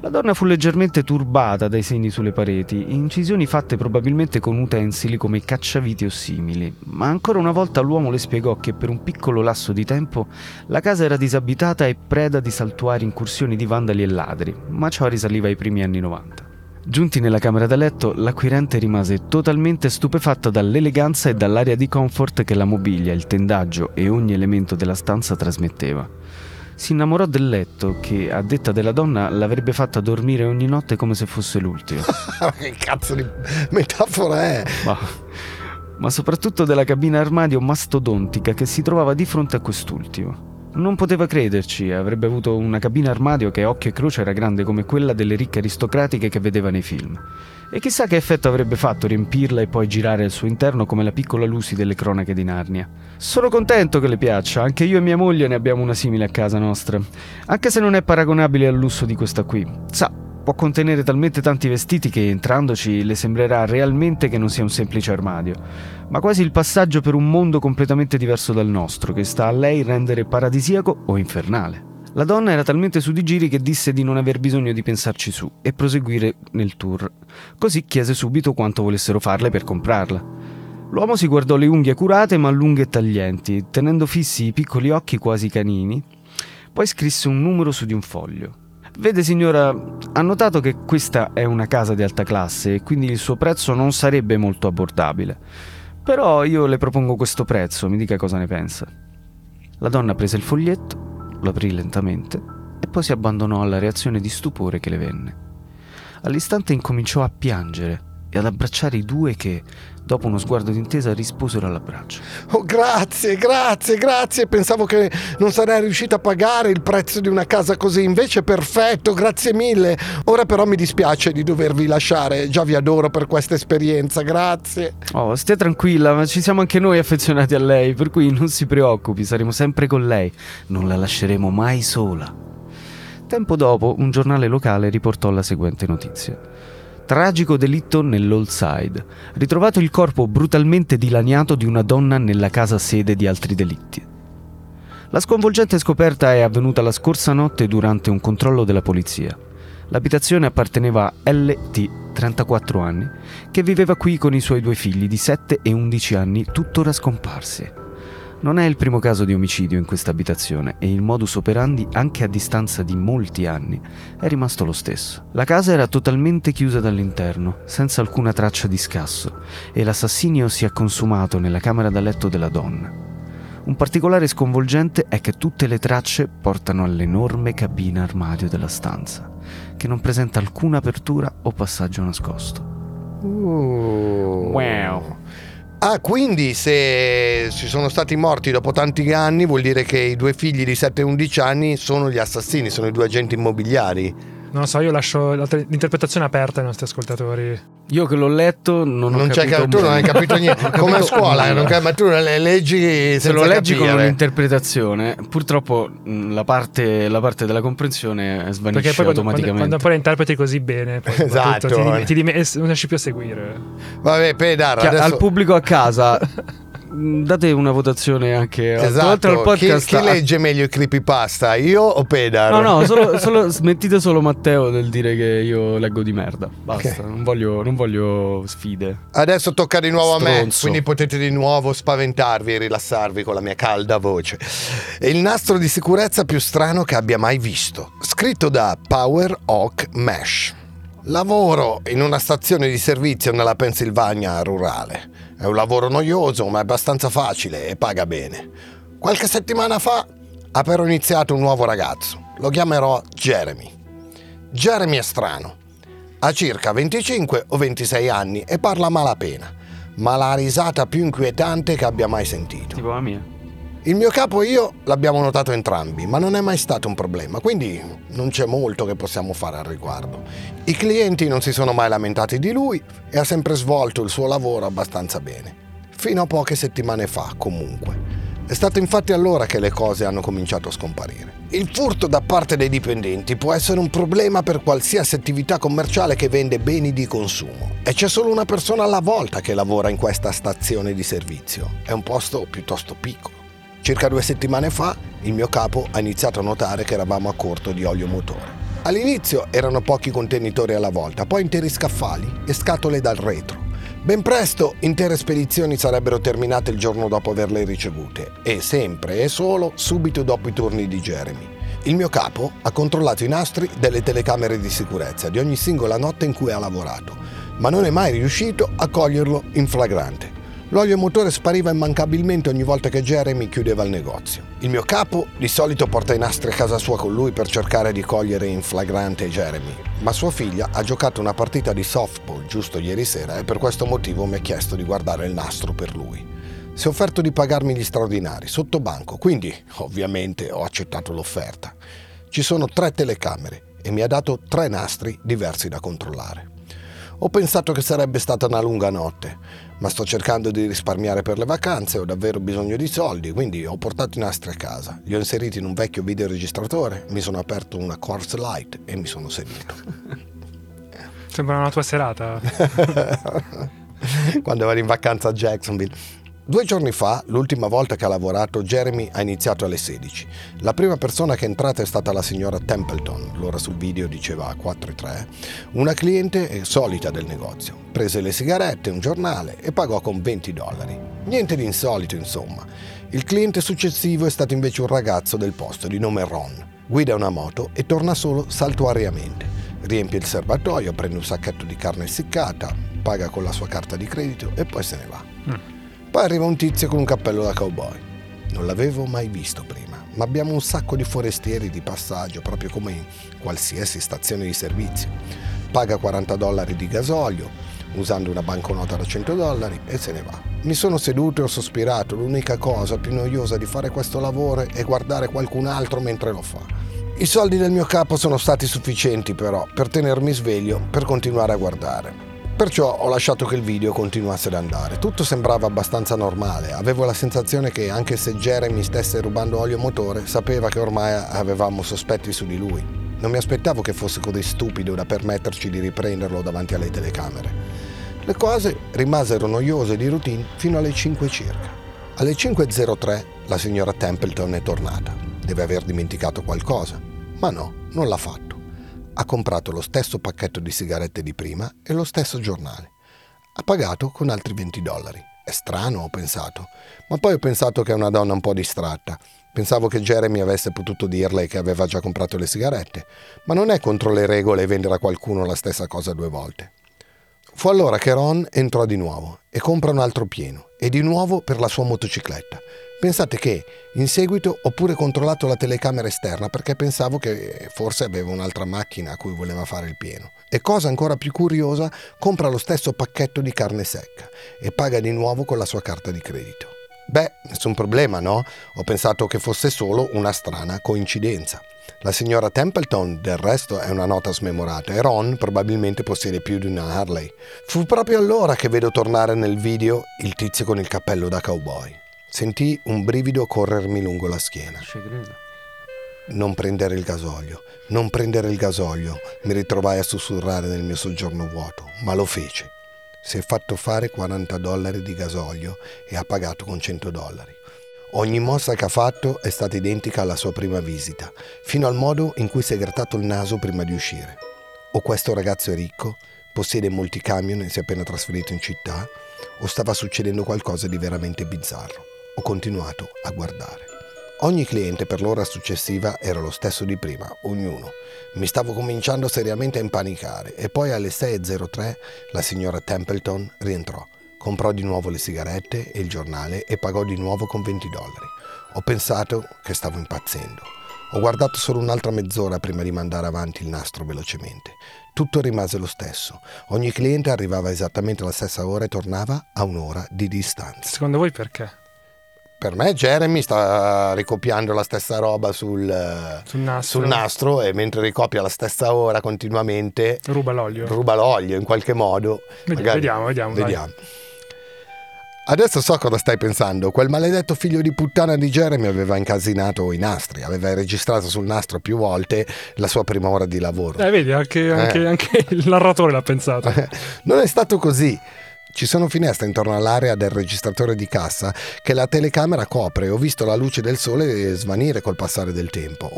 La donna fu leggermente turbata dai segni sulle pareti, incisioni fatte probabilmente con utensili come cacciavite o simili, ma ancora una volta l'uomo le spiegò che per un piccolo lasso di tempo la casa era disabitata e preda di saltuari incursioni di vandali e ladri, ma ciò risaliva ai primi anni 90. Giunti nella camera da letto, l'acquirente rimase totalmente stupefatta dall'eleganza e dall'aria di comfort che la mobilia, il tendaggio e ogni elemento della stanza trasmetteva. Si innamorò del letto che, a detta della donna, l'avrebbe fatta dormire ogni notte come se fosse l'ultima. Che cazzo di metafora è? Ma soprattutto della cabina armadio mastodontica che si trovava di fronte a quest'ultimo. Non poteva crederci, avrebbe avuto una cabina armadio che a occhio e croce era grande come quella delle ricche aristocratiche che vedeva nei film. E chissà che effetto avrebbe fatto riempirla e poi girare al suo interno come la piccola Lucy delle cronache di Narnia. Sono contento che le piaccia, anche io e mia moglie ne abbiamo una simile a casa nostra, anche se non è paragonabile al lusso di questa qui. Sa, può contenere talmente tanti vestiti che entrandoci le sembrerà realmente che non sia un semplice armadio, ma quasi il passaggio per un mondo completamente diverso dal nostro, che sta a lei rendere paradisiaco o infernale. La donna era talmente su di giri che disse di non aver bisogno di pensarci su e proseguire nel tour. Così chiese subito quanto volessero farle per comprarla. L'uomo si guardò le unghie curate ma lunghe e taglienti, tenendo fissi i piccoli occhi quasi canini. Poi scrisse un numero su di un foglio. «Vede signora, ha notato che questa è una casa di alta classe e quindi il suo prezzo non sarebbe molto abbordabile. Però io le propongo questo prezzo, mi dica cosa ne pensa». La donna prese il foglietto, lo aprì lentamente e poi si abbandonò alla reazione di stupore che le venne. All'istante incominciò a piangere e ad abbracciare i due che, dopo uno sguardo d'intesa, risposero all'abbraccio. «Oh, grazie, pensavo che non sarei riuscita a pagare il prezzo di una casa così, invece perfetto, grazie mille. Ora però mi dispiace di dovervi lasciare, già vi adoro per questa esperienza, grazie». «Oh, stia tranquilla, ma ci siamo anche noi affezionati a lei, per cui non si preoccupi, saremo sempre con lei, non la lasceremo mai sola». Tempo dopo, un giornale locale riportò la seguente notizia. Tragico delitto nell'Old Side. Ritrovato il corpo brutalmente dilaniato di una donna nella casa sede di altri delitti. La sconvolgente scoperta è avvenuta la scorsa notte durante un controllo della polizia. L'abitazione apparteneva a LT, 34 anni, che viveva qui con i suoi due figli di 7 e 11 anni, tuttora scomparsi. Non è il primo caso di omicidio in questa abitazione e il modus operandi, anche a distanza di molti anni, è rimasto lo stesso. La casa era totalmente chiusa dall'interno, senza alcuna traccia di scasso, e l'assassinio si è consumato nella camera da letto della donna. Un particolare sconvolgente è che tutte le tracce portano all'enorme cabina armadio della stanza, che non presenta alcuna apertura o passaggio nascosto. Wow. Ah, quindi se ci sono stati morti dopo tanti anni vuol dire che i due figli di 7 e 11 anni sono gli assassini, sono i due agenti immobiliari. Non lo so, io lascio l'interpretazione aperta ai nostri ascoltatori. Io che l'ho letto non ho capito. Tu non hai capito niente, come a scuola, ma tu le leggi senza. Se lo leggi capire. Con l'interpretazione, purtroppo la parte della comprensione svanisce. Perché poi automaticamente. Quando poi la interpreti così bene, poi esatto, non riesci più a seguire. Vabbè, Pedar, adesso... al pubblico a casa. Date una votazione anche oltre al podcast. Chi legge meglio i creepypasta, io o Pedar? No, smettite solo Matteo del dire che io leggo di merda. Basta, okay. non voglio sfide. Adesso tocca di nuovo a me, quindi potete di nuovo spaventarvi e rilassarvi con la mia calda voce. È il nastro di sicurezza più strano che abbia mai visto, scritto da Power Hawk Mesh. Lavoro in una stazione di servizio nella Pennsylvania rurale. È un lavoro noioso, ma è abbastanza facile e paga bene. Qualche settimana fa ha però iniziato un nuovo ragazzo. Lo chiamerò Jeremy. Jeremy è strano. Ha circa 25 o 26 anni e parla a malapena, ma la risata più inquietante che abbia mai sentito. Tipo la mia. Il mio capo e io l'abbiamo notato entrambi, ma non è mai stato un problema, quindi non c'è molto che possiamo fare al riguardo. I clienti non si sono mai lamentati di lui e ha sempre svolto il suo lavoro abbastanza bene. Fino a poche settimane fa, comunque. È stato infatti allora che le cose hanno cominciato a scomparire. Il furto da parte dei dipendenti può essere un problema per qualsiasi attività commerciale che vende beni di consumo. E c'è solo una persona alla volta che lavora in questa stazione di servizio. È un posto piuttosto piccolo. Circa 2 settimane fa il mio capo ha iniziato a notare che eravamo a corto di olio motore. All'inizio erano pochi contenitori alla volta, poi interi scaffali e scatole dal retro. Ben presto intere spedizioni sarebbero terminate il giorno dopo averle ricevute e sempre e solo subito dopo i turni di Jeremy. Il mio capo ha controllato i nastri delle telecamere di sicurezza di ogni singola notte in cui ha lavorato, ma non è mai riuscito a coglierlo in flagrante. L'olio motore spariva immancabilmente ogni volta che Jeremy chiudeva il negozio. Il mio capo di solito porta i nastri a casa sua con lui per cercare di cogliere in flagrante Jeremy, ma sua figlia ha giocato una partita di softball giusto ieri sera e per questo motivo mi ha chiesto di guardare il nastro per lui. Si è offerto di pagarmi gli straordinari, sotto banco, quindi ovviamente ho accettato l'offerta. Ci sono 3 telecamere e mi ha dato 3 nastri diversi da controllare. Ho pensato che sarebbe stata una lunga notte, ma sto cercando di risparmiare per le vacanze, ho davvero bisogno di soldi, quindi ho portato i nastri a casa, li ho inseriti in un vecchio videoregistratore, mi sono aperto una Coors Light e mi sono seduto. Sembra una tua serata. Quando ero in vacanza a Jacksonville. 2 giorni fa, l'ultima volta che ha lavorato, Jeremy ha iniziato alle 16. La prima persona che è entrata è stata la signora Templeton, l'ora sul video diceva 4:03, una cliente solita del negozio. Prese le sigarette, un giornale e pagò con $20. Niente di insolito, insomma. Il cliente successivo è stato invece un ragazzo del posto di nome Ron. Guida una moto e torna solo saltuariamente. Riempie il serbatoio, prende un sacchetto di carne essiccata, paga con la sua carta di credito e poi se ne va. Poi arriva un tizio con un cappello da cowboy. Non l'avevo mai visto prima, ma abbiamo un sacco di forestieri di passaggio, proprio come in qualsiasi stazione di servizio. Paga $40 di gasolio, usando una banconota da $100 e se ne va. Mi sono seduto e ho sospirato. L'unica cosa più noiosa di fare questo lavoro è guardare qualcun altro mentre lo fa. I soldi del mio capo sono stati sufficienti però per tenermi sveglio, per continuare a guardare. Perciò ho lasciato che il video continuasse ad andare. Tutto sembrava abbastanza normale. Avevo la sensazione che anche se Jeremy stesse rubando olio motore, sapeva che ormai avevamo sospetti su di lui. Non mi aspettavo che fosse così stupido da permetterci di riprenderlo davanti alle telecamere. Le cose rimasero noiose di routine fino alle 5 circa. Alle 5:03 la signora Templeton è tornata. Deve aver dimenticato qualcosa. Ma no, non l'ha fatto. Ha comprato lo stesso pacchetto di sigarette di prima e lo stesso giornale. Ha pagato con altri $20. È strano, ho pensato, ma poi ho pensato che è una donna un po' distratta. Pensavo che Jeremy avesse potuto dirle che aveva già comprato le sigarette, ma non è contro le regole vendere a qualcuno la stessa cosa 2 volte. Fu allora che Ron entrò di nuovo e compra un altro pieno, e di nuovo per la sua motocicletta. Pensate che in seguito ho pure controllato la telecamera esterna perché pensavo che forse aveva un'altra macchina a cui voleva fare il pieno. E cosa ancora più curiosa, compra lo stesso pacchetto di carne secca e paga di nuovo con la sua carta di credito. Beh, nessun problema, no? Ho pensato che fosse solo una strana coincidenza. La signora Templeton, del resto, è una nota smemorata e Ron probabilmente possiede più di una Harley. Fu proprio allora che vedo tornare nel video il tizio con il cappello da cowboy. Sentii un brivido corrermi lungo la schiena. Non prendere il gasolio, non prendere il gasolio, mi ritrovai a sussurrare nel mio soggiorno vuoto, ma lo fece. Si è fatto fare $40 di gasolio e ha pagato con $100. Ogni mossa che ha fatto è stata identica alla sua prima visita, fino al modo in cui si è grattato il naso prima di uscire. O questo ragazzo è ricco, possiede molti camion e si è appena trasferito in città, o stava succedendo qualcosa di veramente bizzarro. Ho continuato a guardare. Ogni cliente per l'ora successiva era lo stesso di prima, ognuno. Mi stavo cominciando seriamente a impanicare e poi alle 6:03 la signora Templeton rientrò. Comprò di nuovo le sigarette e il giornale e pagò di nuovo con $20. Ho pensato che stavo impazzendo. Ho guardato solo un'altra mezz'ora prima di mandare avanti il nastro velocemente. Tutto rimase lo stesso. Ogni cliente arrivava esattamente alla stessa ora e tornava a un'ora di distanza. Secondo voi perché? Per me Jeremy sta ricopiando la stessa roba sul nastro e mentre ricopia la stessa ora continuamente ruba l'olio in qualche modo. Vediamo. Adesso so cosa stai pensando. Quel maledetto figlio di puttana di Jeremy aveva incasinato i nastri, aveva registrato sul nastro più volte la sua prima ora di lavoro. Vedi, anche il narratore l'ha pensato. Non è stato così. Ci sono finestre intorno all'area del registratore di cassa che la telecamera copre. Ho visto la luce del sole svanire col passare del tempo.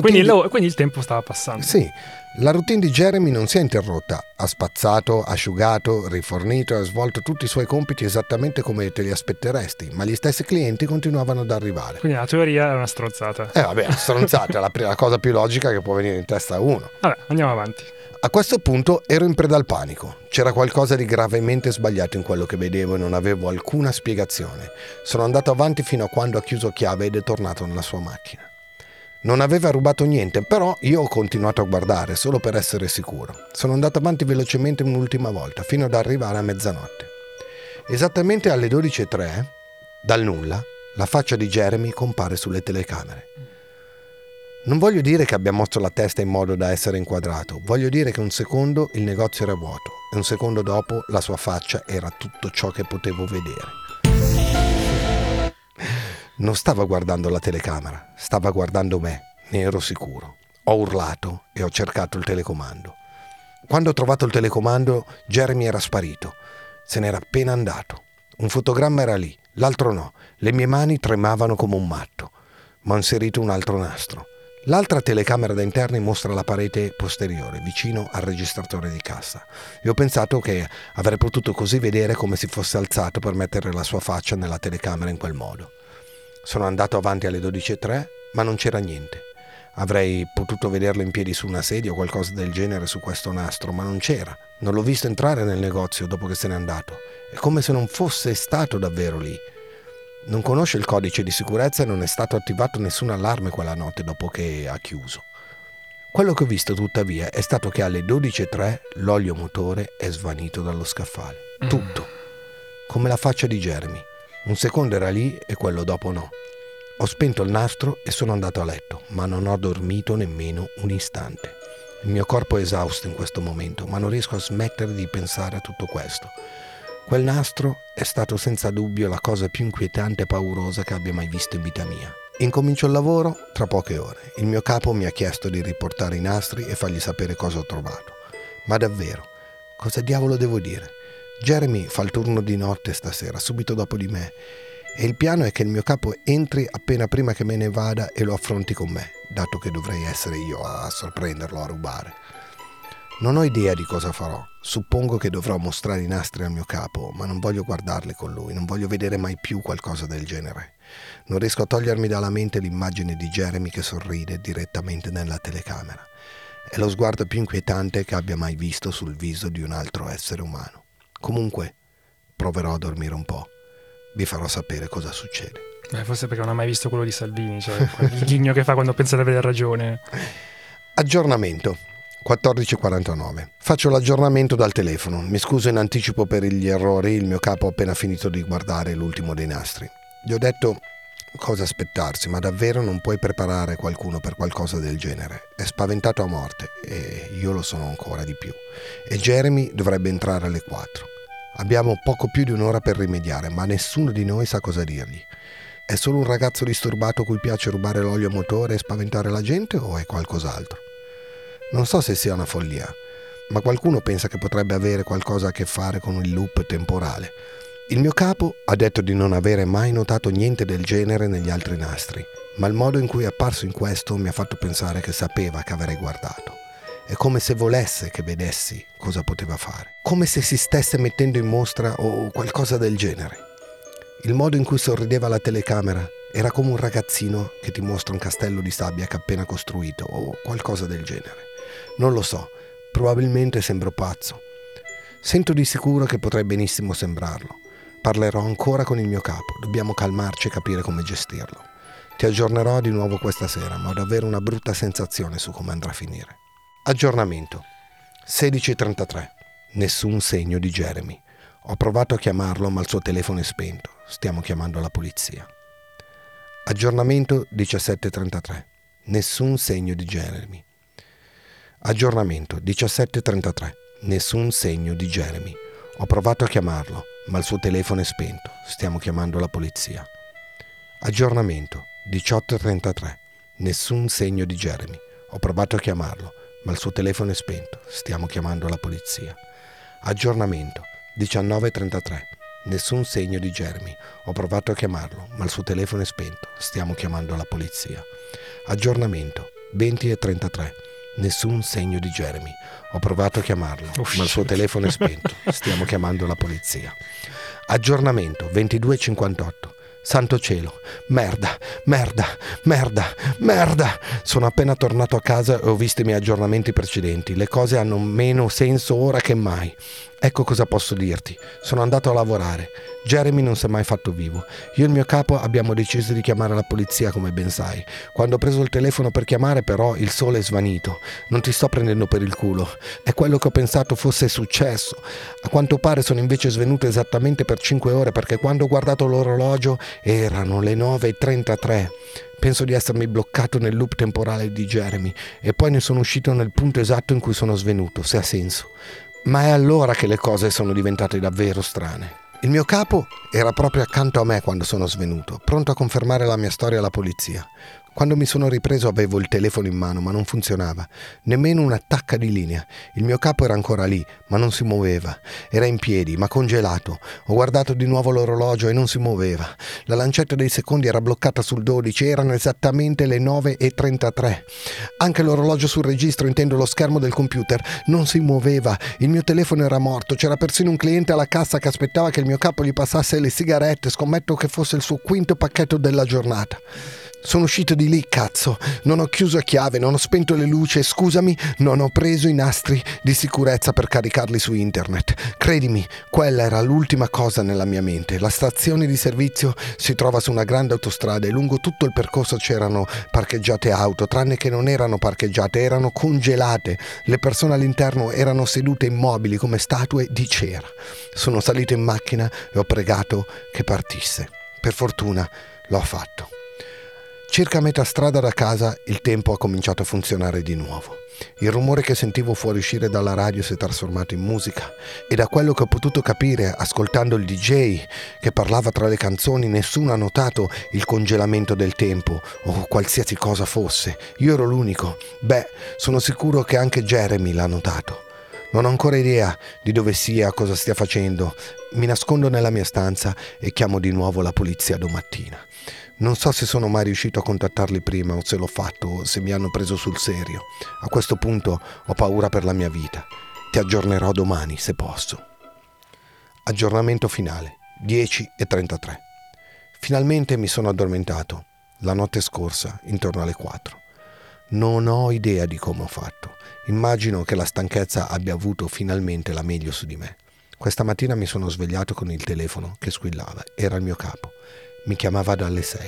Quindi il tempo stava passando. Sì, la routine di Jeremy non si è interrotta. Ha spazzato, asciugato, rifornito, ha svolto tutti i suoi compiti esattamente come te li aspetteresti, ma gli stessi clienti continuavano ad arrivare. Quindi la teoria è una stronzata. È la cosa più logica che può venire in testa a uno. Vabbè, andiamo avanti. A questo punto ero in preda al panico. C'era qualcosa di gravemente sbagliato in quello che vedevo e non avevo alcuna spiegazione. Sono andato avanti fino a quando ha chiuso chiave ed è tornato nella sua macchina. Non aveva rubato niente, però io ho continuato a guardare solo per essere sicuro. Sono andato avanti velocemente un'ultima volta, fino ad arrivare a mezzanotte. Esattamente alle 12:03, dal nulla, la faccia di Jeremy compare sulle telecamere. Non voglio dire che abbia mosso la testa in modo da essere inquadrato, voglio dire che un secondo il negozio era vuoto e un secondo dopo la sua faccia era tutto ciò che potevo vedere. Non stava guardando la telecamera, stava guardando me, ne ero sicuro. Ho urlato e ho cercato il telecomando. Quando ho trovato il telecomando, Jeremy era sparito, se n'era appena andato. Un fotogramma era lì, l'altro no, le mie mani tremavano come un matto, ma ho inserito un altro nastro. L'altra telecamera da interni mostra la parete posteriore, vicino al registratore di cassa, e ho pensato che avrei potuto così vedere come si fosse alzato per mettere la sua faccia nella telecamera in quel modo. Sono andato avanti alle 12:03, ma non c'era niente. Avrei potuto vederlo in piedi su una sedia o qualcosa del genere su questo nastro, ma non c'era. Non l'ho visto entrare nel negozio dopo che se n'è andato. È come se non fosse stato davvero lì. Non conosce il codice di sicurezza e non è stato attivato nessun allarme quella notte dopo che ha chiuso. Quello che ho visto tuttavia è stato che alle 12:03 l'olio motore è svanito dallo scaffale. Tutto. Come la faccia di Jeremy. Un secondo era lì e quello dopo no. Ho spento il nastro e sono andato a letto, ma non ho dormito nemmeno un istante. Il mio corpo è esausto in questo momento, ma non riesco a smettere di pensare a tutto questo. Quel nastro è stato senza dubbio la cosa più inquietante e paurosa che abbia mai visto in vita mia. Incomincio il lavoro tra poche ore. Il mio capo mi ha chiesto di riportare i nastri e fargli sapere cosa ho trovato. Ma davvero, cosa diavolo devo dire? Jeremy fa il turno di notte stasera, subito dopo di me, e il piano è che il mio capo entri appena prima che me ne vada e lo affronti con me, dato che dovrei essere io a sorprenderlo, a rubare. Non ho idea di cosa farò, suppongo che dovrò mostrare i nastri al mio capo, ma non voglio guardarli con lui, non voglio vedere mai più qualcosa del genere. Non riesco a togliermi dalla mente l'immagine di Jeremy che sorride direttamente nella telecamera. È lo sguardo più inquietante che abbia mai visto sul viso di un altro essere umano. Comunque, proverò a dormire un po', vi farò sapere cosa succede. Forse perché non ha mai visto quello di Salvini, cioè il ghigno che fa quando pensa di avere ragione. Aggiornamento. 14:49. Faccio l'aggiornamento dal telefono. Mi scuso in anticipo per gli errori. Il mio capo ha appena finito di guardare l'ultimo dei nastri. Gli ho detto cosa aspettarsi, ma davvero non puoi preparare qualcuno per qualcosa del genere. È spaventato a morte e io lo sono ancora di più. E Jeremy dovrebbe entrare alle 4. Abbiamo poco più di un'ora per rimediare, ma nessuno di noi sa cosa dirgli. È solo un ragazzo disturbato cui piace rubare l'olio a motore e spaventare la gente, o è qualcos'altro? Non so se sia una follia, ma qualcuno pensa che potrebbe avere qualcosa a che fare con il loop temporale. Il mio capo ha detto di non avere mai notato niente del genere negli altri nastri, ma il modo in cui è apparso in questo mi ha fatto pensare che sapeva che avrei guardato. È come se volesse che vedessi cosa poteva fare, come se si stesse mettendo in mostra o qualcosa del genere. Il modo in cui sorrideva la telecamera era come un ragazzino che ti mostra un castello di sabbia che ha appena costruito o qualcosa del genere. Non lo so, probabilmente sembro pazzo. Sento di sicuro che potrei benissimo sembrarlo. Parlerò ancora con il mio capo, dobbiamo calmarci e capire come gestirlo. Ti aggiornerò di nuovo questa sera, ma ho davvero una brutta sensazione su come andrà a finire. Aggiornamento. 16:33. Nessun segno di Jeremy. Ho provato a chiamarlo, ma il suo telefono è spento. Stiamo chiamando la polizia. Aggiornamento 17:33. Nessun segno di Jeremy. Aggiornamento 17:33. Nessun segno di Jeremy. Ho provato a chiamarlo, ma il suo telefono è spento. Stiamo chiamando la polizia. Aggiornamento 18:33. Nessun segno di Jeremy. Ho provato a chiamarlo, ma il suo telefono è spento. Stiamo chiamando la polizia. Aggiornamento 19:33. Nessun segno di Jeremy. Ho provato a chiamarlo, ma il suo telefono è spento. Stiamo chiamando la polizia. Aggiornamento 20:33. Nessun segno di Jeremy. Ho provato a chiamarlo, ma il suo telefono è spento. Stiamo chiamando la polizia. Aggiornamento 22:58. Santo cielo, merda. Sono appena tornato a casa e ho visto i miei aggiornamenti precedenti. Le cose hanno meno senso ora che mai. Ecco cosa posso dirti. Sono andato a lavorare. Jeremy non si è mai fatto vivo. Io e il mio capo abbiamo deciso di chiamare la polizia, come ben sai. Quando ho preso il telefono per chiamare, però, il sole è svanito. Non ti sto prendendo per il culo. È quello che ho pensato fosse successo. A quanto pare sono invece svenuto esattamente per 5 ore, perché quando ho guardato l'orologio erano le 9:33. Penso di essermi bloccato nel loop temporale di Jeremy e poi ne sono uscito nel punto esatto in cui sono svenuto, se ha senso. Ma è allora che le cose sono diventate davvero strane. Il mio capo era proprio accanto a me quando sono svenuto, pronto a confermare la mia storia alla polizia. Quando mi sono ripreso avevo il telefono in mano, ma non funzionava. Nemmeno una tacca di linea. Il mio capo era ancora lì, ma non si muoveva. Era in piedi, ma congelato. Ho guardato di nuovo l'orologio e non si muoveva. La lancetta dei secondi era bloccata sul 12, erano esattamente le 9:33. Anche l'orologio sul registro, intendo lo schermo del computer, non si muoveva. Il mio telefono era morto. C'era persino un cliente alla cassa che aspettava che il mio capo gli passasse le sigarette. Scommetto che fosse il suo quinto pacchetto della giornata. Sono uscito di lì, cazzo. Non ho chiuso a chiave, non ho spento le luci e, scusami, non ho preso i nastri di sicurezza per caricarli su internet. Credimi, quella era l'ultima cosa nella mia mente. La stazione di servizio si trova su una grande autostrada e lungo tutto il percorso c'erano parcheggiate auto, tranne che non erano parcheggiate, erano congelate. Le persone all'interno erano sedute immobili come statue di cera. Sono salito in macchina e ho pregato che partisse. Per fortuna l'ho fatto. Circa a metà strada da casa il tempo ha cominciato a funzionare di nuovo. Il rumore che sentivo fuoriuscire dalla radio si è trasformato in musica e da quello che ho potuto capire ascoltando il DJ che parlava tra le canzoni nessuno ha notato il congelamento del tempo o qualsiasi cosa fosse. Io ero l'unico. Beh, sono sicuro che anche Jeremy l'ha notato. Non ho ancora idea di dove sia, cosa stia facendo. Mi nascondo nella mia stanza e chiamo di nuovo la polizia domattina. Non so se sono mai riuscito a contattarli prima o se l'ho fatto o se mi hanno preso sul serio. A questo punto ho paura per la mia vita. Ti aggiornerò domani se posso. Aggiornamento finale, 10:33. Finalmente mi sono addormentato, la notte scorsa, intorno alle 4. Non ho idea di come ho fatto. Immagino che la stanchezza abbia avuto finalmente la meglio su di me. Questa mattina mi sono svegliato con il telefono che squillava. Era il mio capo. Mi chiamava dalle 6.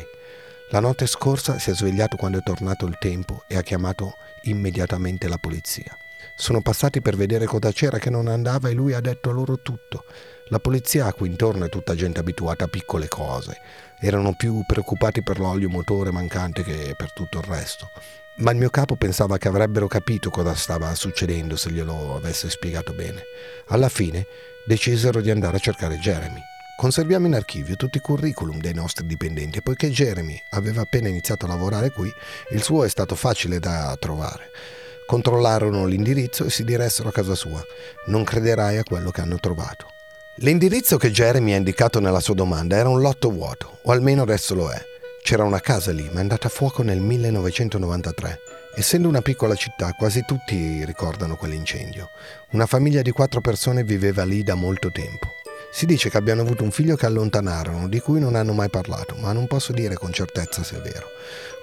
La notte scorsa si è svegliato quando è tornato il tempo e ha chiamato immediatamente la polizia. Sono passati per vedere cosa c'era che non andava e lui ha detto loro tutto. La polizia qui intorno è tutta gente abituata a piccole cose. Erano più preoccupati per l'olio motore mancante che per tutto il resto. Ma il mio capo pensava che avrebbero capito cosa stava succedendo se glielo avesse spiegato bene. Alla fine decisero di andare a cercare Jeremy. Conserviamo in archivio tutti i curriculum dei nostri dipendenti e poiché Jeremy aveva appena iniziato a lavorare qui, il suo è stato facile da trovare. Controllarono l'indirizzo e si diressero a casa sua. Non crederai a quello che hanno trovato. L'indirizzo che Jeremy ha indicato nella sua domanda era un lotto vuoto, o almeno adesso lo è. C'era una casa lì, ma è andata a fuoco nel 1993. Essendo una piccola città, quasi tutti ricordano quell'incendio. Una famiglia di 4 persone viveva lì da molto tempo. Si dice che abbiano avuto un figlio che allontanarono, di cui non hanno mai parlato, ma non posso dire con certezza se è vero.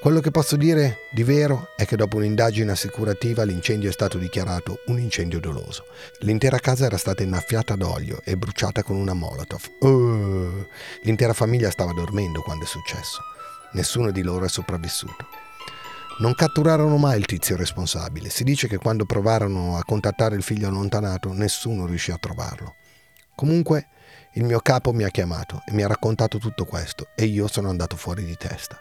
Quello che posso dire di vero è che dopo un'indagine assicurativa l'incendio è stato dichiarato un incendio doloso. L'intera casa era stata innaffiata d'olio e bruciata con una molotov. L'intera famiglia stava dormendo quando è successo. Nessuno di loro è sopravvissuto. Non catturarono mai il tizio responsabile. Si dice che quando provarono a contattare il figlio allontanato, nessuno riuscì a trovarlo. Comunque, il mio capo mi ha chiamato e mi ha raccontato tutto questo e io sono andato fuori di testa.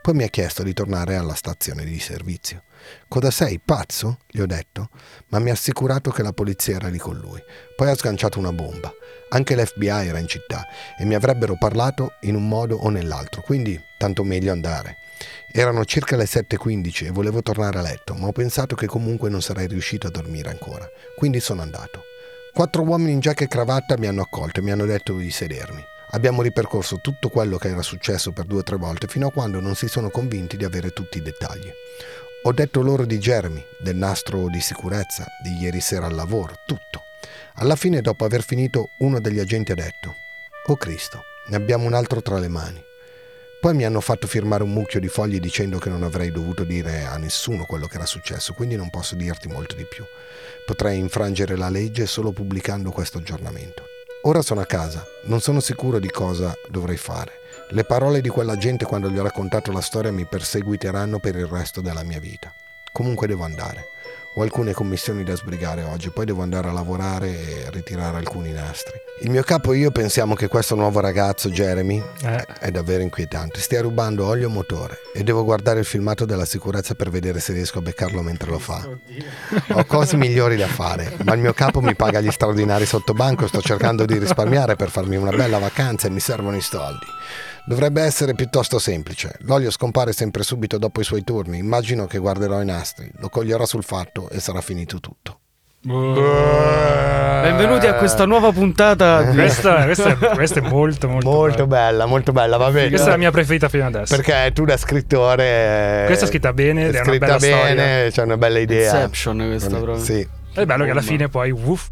Poi mi ha chiesto di tornare alla stazione di servizio. «Cosa sei, pazzo?» gli ho detto, ma mi ha assicurato che la polizia era lì con lui. Poi ha sganciato una bomba. Anche l'FBI era in città e mi avrebbero parlato in un modo o nell'altro, quindi tanto meglio andare. Erano circa le 7:15 e volevo tornare a letto, ma ho pensato che comunque non sarei riuscito a dormire ancora, quindi sono andato. 4 uomini in giacca e cravatta mi hanno accolto e mi hanno detto di sedermi. Abbiamo ripercorso tutto quello che era successo per 2 o 3 volte fino a quando non si sono convinti di avere tutti i dettagli. Ho detto loro di Jeremy, del nastro di sicurezza, di ieri sera al lavoro, tutto. Alla fine, dopo aver finito, uno degli agenti ha detto: «Oh Cristo, ne abbiamo un altro tra le mani». Poi mi hanno fatto firmare un mucchio di fogli dicendo che non avrei dovuto dire a nessuno quello che era successo, quindi non posso dirti molto di più. Potrei infrangere la legge solo pubblicando questo aggiornamento. Ora sono a casa, non sono sicuro di cosa dovrei fare. Le parole di quella gente quando gli ho raccontato la storia mi perseguiteranno per il resto della mia vita. Comunque devo andare. Ho alcune commissioni da sbrigare oggi, poi devo andare a lavorare e ritirare alcuni nastri. Il mio capo e io pensiamo che questo nuovo ragazzo, Jeremy, è davvero inquietante. Stia rubando olio motore e devo guardare il filmato della sicurezza per vedere se riesco a beccarlo mentre lo fa. Ho cose migliori da fare, ma il mio capo mi paga gli straordinari sotto banco, sto cercando di risparmiare per farmi una bella vacanza e mi servono i soldi. Dovrebbe essere piuttosto semplice. L'olio scompare sempre subito dopo i suoi turni. Immagino che guarderò i nastri, lo coglierò sul fatto e sarà finito tutto. Benvenuti a questa nuova puntata. Questa è molto bella. Molto bella, va bene. Questa è la mia preferita fino adesso. Perché tu da scrittore questa è scritta bene, è una bella storia. C'è una bella idea. Inception questa proprio. Sì. È bello che alla fine poi uff.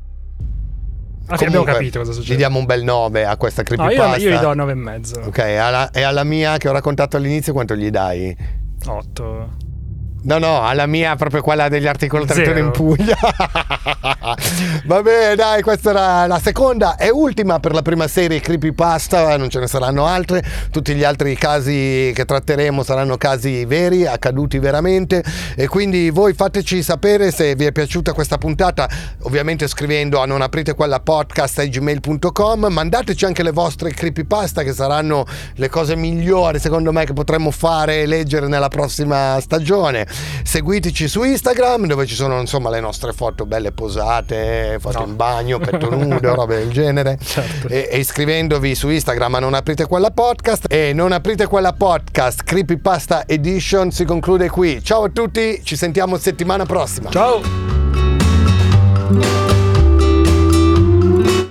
Abbiamo capito cosa succede. Gli diamo un bel 9 a questa creepypasta. No, io gli do 9,5. Ok, e alla mia che ho raccontato all'inizio quanto gli dai? 8. No, alla mia proprio quella degli Articolo 31 in Puglia. Va bene, dai, questa era la seconda e ultima per la prima serie Creepypasta, non ce ne saranno altre. Tutti gli altri casi che tratteremo saranno casi veri, accaduti veramente, e quindi voi fateci sapere se vi è piaciuta questa puntata, ovviamente scrivendo a nonapritequellapodcast@gmail.com. mandateci anche le vostre Creepypasta, che saranno le cose migliori secondo me che potremmo fare e leggere nella prossima stagione. Seguiteci su Instagram, dove ci sono insomma le nostre foto belle posate, foto in bagno, petto nudo, robe del genere, certo. E iscrivendovi su Instagram a Non Aprite Quella Podcast, e Non Aprite Quella Podcast Creepypasta Edition si conclude qui. Ciao a tutti, ci sentiamo settimana prossima. Ciao.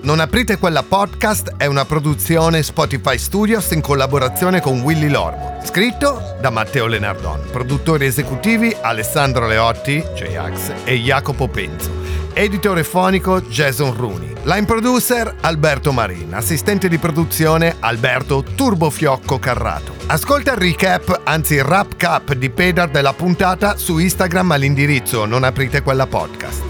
Non Aprite Quella Podcast è una produzione Spotify Studios in collaborazione con Willy Lormo. Scritto da Matteo Lenardon. Produttori esecutivi Alessandro Leotti, J-Ax e Jacopo Penzo. Editore fonico Jason Rooney. Line producer Alberto Marin. Assistente di produzione Alberto Turbofiocco Carrato. Ascolta il recap, anzi il wrap cap di Pedar della puntata su Instagram all'indirizzo Non Aprite Quella Podcast.